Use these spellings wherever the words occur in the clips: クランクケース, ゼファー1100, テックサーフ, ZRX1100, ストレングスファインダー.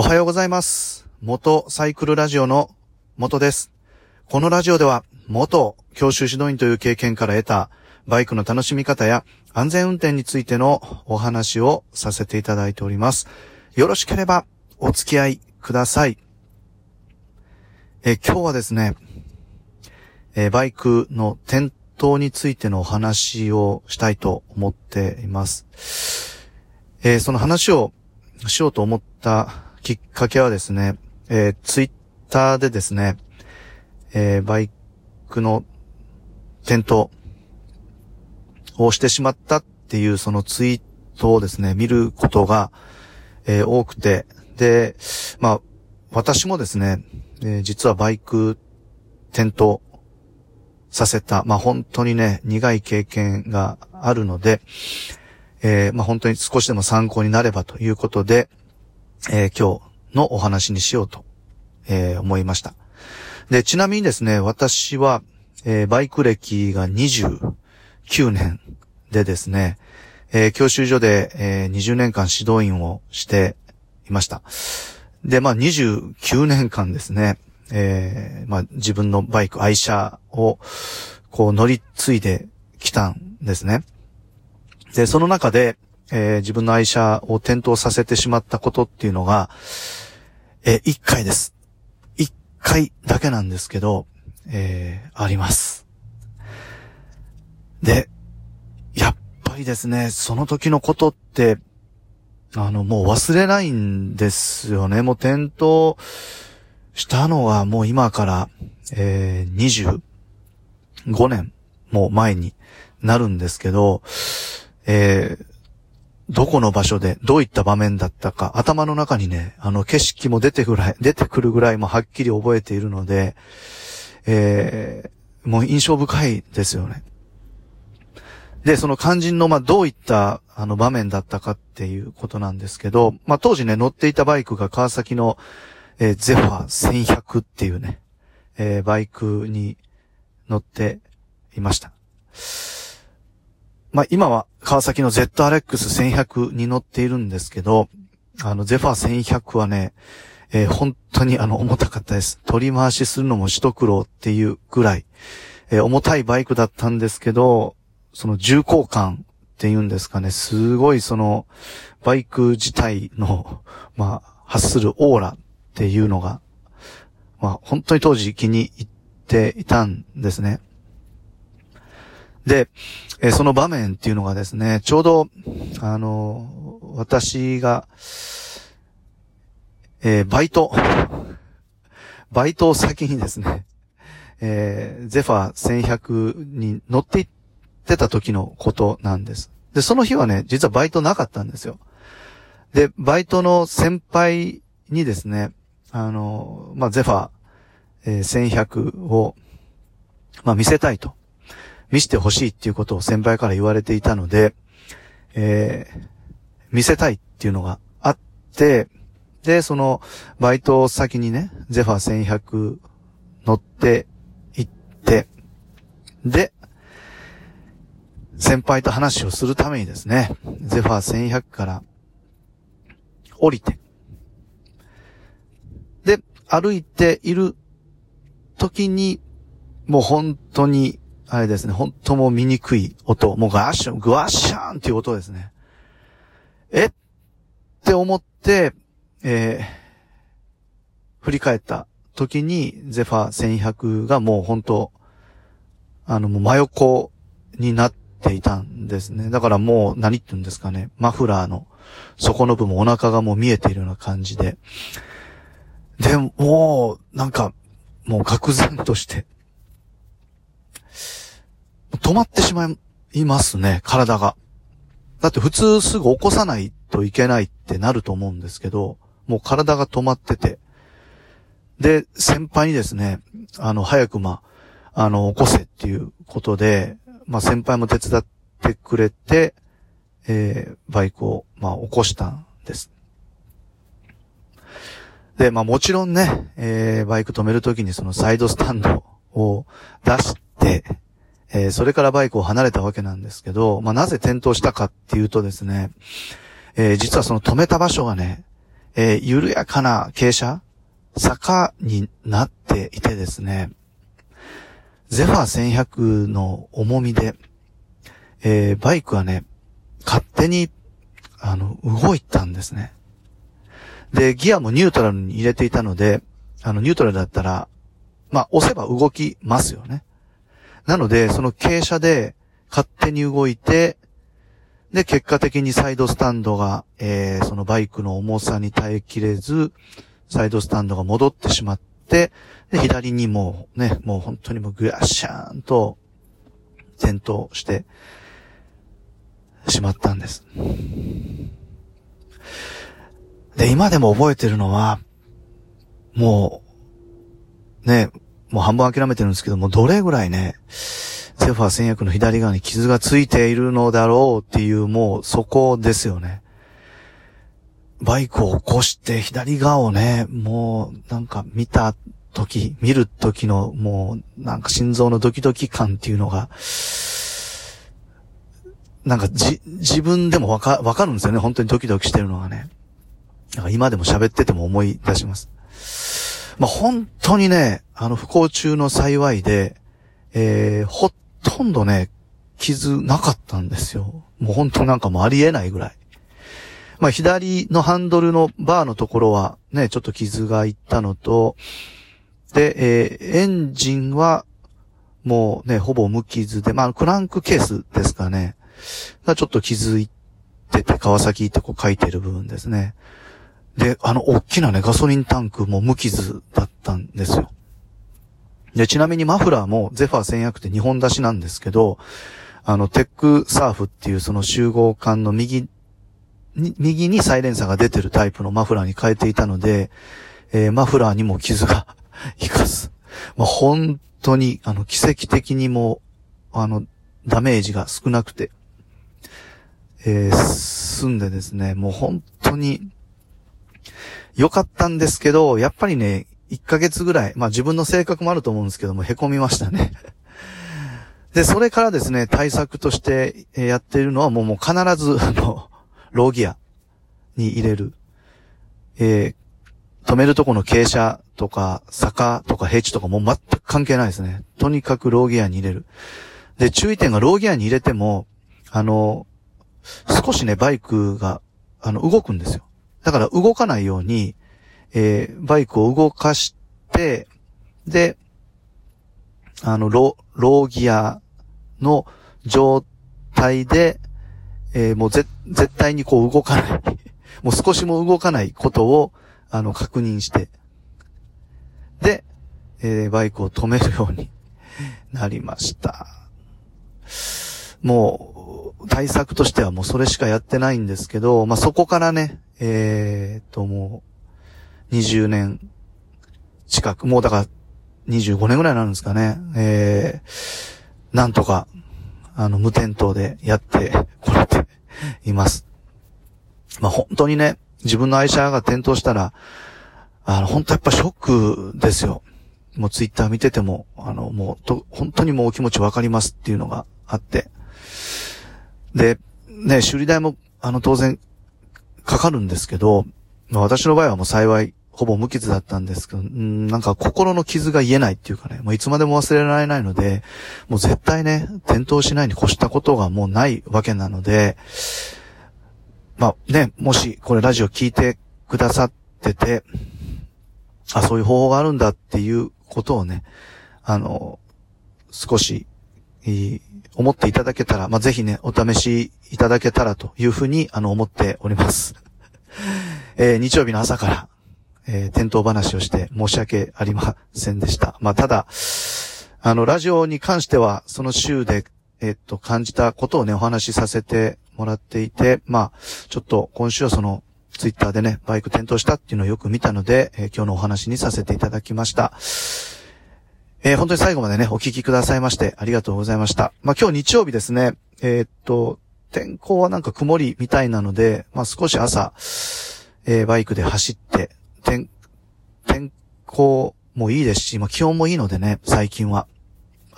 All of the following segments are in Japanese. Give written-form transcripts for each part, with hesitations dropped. おはようございます。元サイクルラジオの元です。このラジオでは元教習指導員という経験から得たバイクの楽しみ方や安全運転についてのお話をさせていただいております。よろしければお付き合いください。今日はですね、バイクの転倒についてのお話をしたいと思っています。その話をしようと思ったきっかけはですね、ツイッターでですね、バイクの転倒をしてしまったっていうそのツイートをですね、見ることが、多くて、で、まあ私もですね、実はバイク転倒させた、まあ本当にね、苦い経験があるので、まあ本当に少しでも参考になればということで、今日のお話にしようと、思いました。で、ちなみにですね、私は、バイク歴が29年でですね、教習所で、20年間指導員をしていました。で、まあ29年間ですね、まあ自分のバイク愛車をこう乗り継いできたんですね。で、その中で、自分の愛車を転倒させてしまったことっていうのが、1回です。1回だけなんですけど、あります。で、やっぱりですね、その時のことって、もう忘れないんですよね。もう転倒したのはもう今から、25年も前になるんですけど、どこの場所で、どういった場面だったか、頭の中にね、景色も出てくるぐらいもはっきり覚えているので、もう印象深いですよね。で、その肝心の、まあ、どういった、場面だったかっていうことなんですけど、まあ、当時ね、乗っていたバイクが川崎の、ZRX1100 っていうね、バイクに乗っていました。まあ、今は川崎の ZRX1100 に乗っているんですけど、ゼファー1100はね、本当に重たかったです。取り回しするのも一苦労っていうぐらい、重たいバイクだったんですけど、その重厚感っていうんですかね、すごいそのバイク自体のまあ発するオーラっていうのが、まあ本当に当時気に入っていたんですね。で、その場面っていうのがですね、ちょうど、私が、バイトを先にですね、ゼファー1100に乗って行ってた時のことなんです。で、その日はね、実はバイトなかったんですよ。で、バイトの先輩にですね、まあ、ゼファー1100を、まあ、見せたいと。見せてほしいっていうことを先輩から言われていたので、見せたいっていうのがあって、で、そのバイト先にね、ゼファー1100乗って行って、で、先輩と話をするためにですね、ゼファー1100から降りて、で、歩いている時に、もう本当に、あれですね、本当もう醜い音、もうガッシャン、グワッシャーンっていう音ですね。って思って、振り返った時に、ゼファー1100がもう本当、もう真横になっていたんですね。だからもう何って言うんですかね、マフラーの底の部分、お腹がもう見えているような感じで。で、もう、なんか、もう愕然として、止まってしまいますね、体が。だって普通すぐ起こさないといけないってなると思うんですけど、もう体が止まってて。で、先輩にですね、早く起こせっていうことで、まあ先輩も手伝ってくれて、バイクを、まあ起こしたんです。で、まあもちろんね、バイク止めるときにそのサイドスタンドを出して、それからバイクを離れたわけなんですけど、まあ、なぜ転倒したかっていうとですね、実はその止めた場所がね、緩やかな傾斜、坂になっていてですね、ゼファー1100の重みで、バイクはね、勝手に動いたんですね。で、ギアもニュートラルに入れていたので、ニュートラルだったら、押せば動きますよね。なので、その傾斜で勝手に動いて、で、結果的にサイドスタンドが、そのバイクの重さに耐えきれず、サイドスタンドが戻ってしまって、で、左にもう本当にもうグラシャーンと転倒してしまったんです。で、今でも覚えてるのは、もう半分諦めてるんですけども、どれぐらいね、ゼファー1100の左側に傷がついているのだろうっていう、もうそこですよね。バイクを起こして左側をね、もうなんか見る時のもうなんか心臓のドキドキ感っていうのが、なんか自分でもわかるんですよね。本当にドキドキしてるのがね。なんか今でも喋ってても思い出します。本当にね、不幸中の幸いで、ほとんどね、傷なかったんですよ。もう本当なんかもうありえないぐらい。左のハンドルのバーのところはね、ちょっと傷がいったのと、で、エンジンはもうね、ほぼ無傷で、クランクケースですかね。がちょっと傷いってて、川崎ってこう書いてる部分ですね。で、大きなね、ガソリンタンクも無傷だったんですよ。で、ちなみにマフラーもゼファー1100って2本出しなんですけど、テックサーフっていうその集合管の右にサイレンサーが出てるタイプのマフラーに変えていたので、マフラーにも傷がいかず。本当に、奇跡的にも、ダメージが少なくて、済んでですね、もう本当に、良かったんですけど、やっぱりね、1ヶ月ぐらい、自分の性格もあると思うんですけども、凹みましたね。で、それからですね、対策としてやっているのは、もう必ず、ローギアに入れる。止めるとこの傾斜とか、坂とか平地とかもう全く関係ないですね。とにかくローギアに入れる。で、注意点がローギアに入れても、少しね、バイクが、動くんですよ。だから動かないように、バイクを動かして、で、ローギアの状態で、もう絶対にこう動かない。もう少しも動かないことを、確認して、で、バイクを止めるようになりました。もう、対策としてはもうそれしかやってないんですけど、そこからね、もう、20年近く、もうだから、25年ぐらいになるんですかね。なんとか、無点灯でやってこれています。本当にね、自分の愛車が点灯したら、本当やっぱショックですよ。もうツイッター見てても、本当にもうお気持ちわかりますっていうのがあって。で、ね、修理代も、当然、かかるんですけど、私の場合はもう幸い、ほぼ無傷だったんですけど、なんか心の傷が癒えないっていうかね、もういつまでも忘れられないので、もう絶対ね、転倒しないに越したことがもうないわけなので、もしこれラジオ聞いてくださってて、そういう方法があるんだっていうことをね、少し、思っていただけたら、ぜひね、お試しいただけたらというふうに、思っております。日曜日の朝から、転倒話をして申し訳ありませんでした。ただ、ラジオに関しては、その週で、感じたことをね、お話しさせてもらっていて、ちょっと今週はその、ツイッターでね、バイク転倒したっていうのをよく見たので、今日のお話にさせていただきました。本当に最後までね、お聞きくださいまして、ありがとうございました。今日日曜日ですね、天候はなんか曇りみたいなので、少し朝、バイクで走って、天候もいいですし、気温もいいのでね、最近は。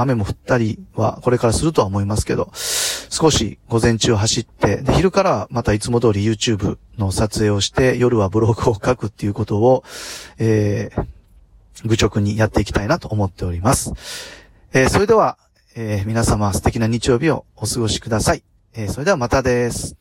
雨も降ったりはこれからするとは思いますけど、少し午前中走って、で昼からまたいつも通り YouTube の撮影をして、夜はブログを書くっていうことを、愚直にやっていきたいなと思っております。それでは、皆様素敵な日曜日をお過ごしください。それではまたです。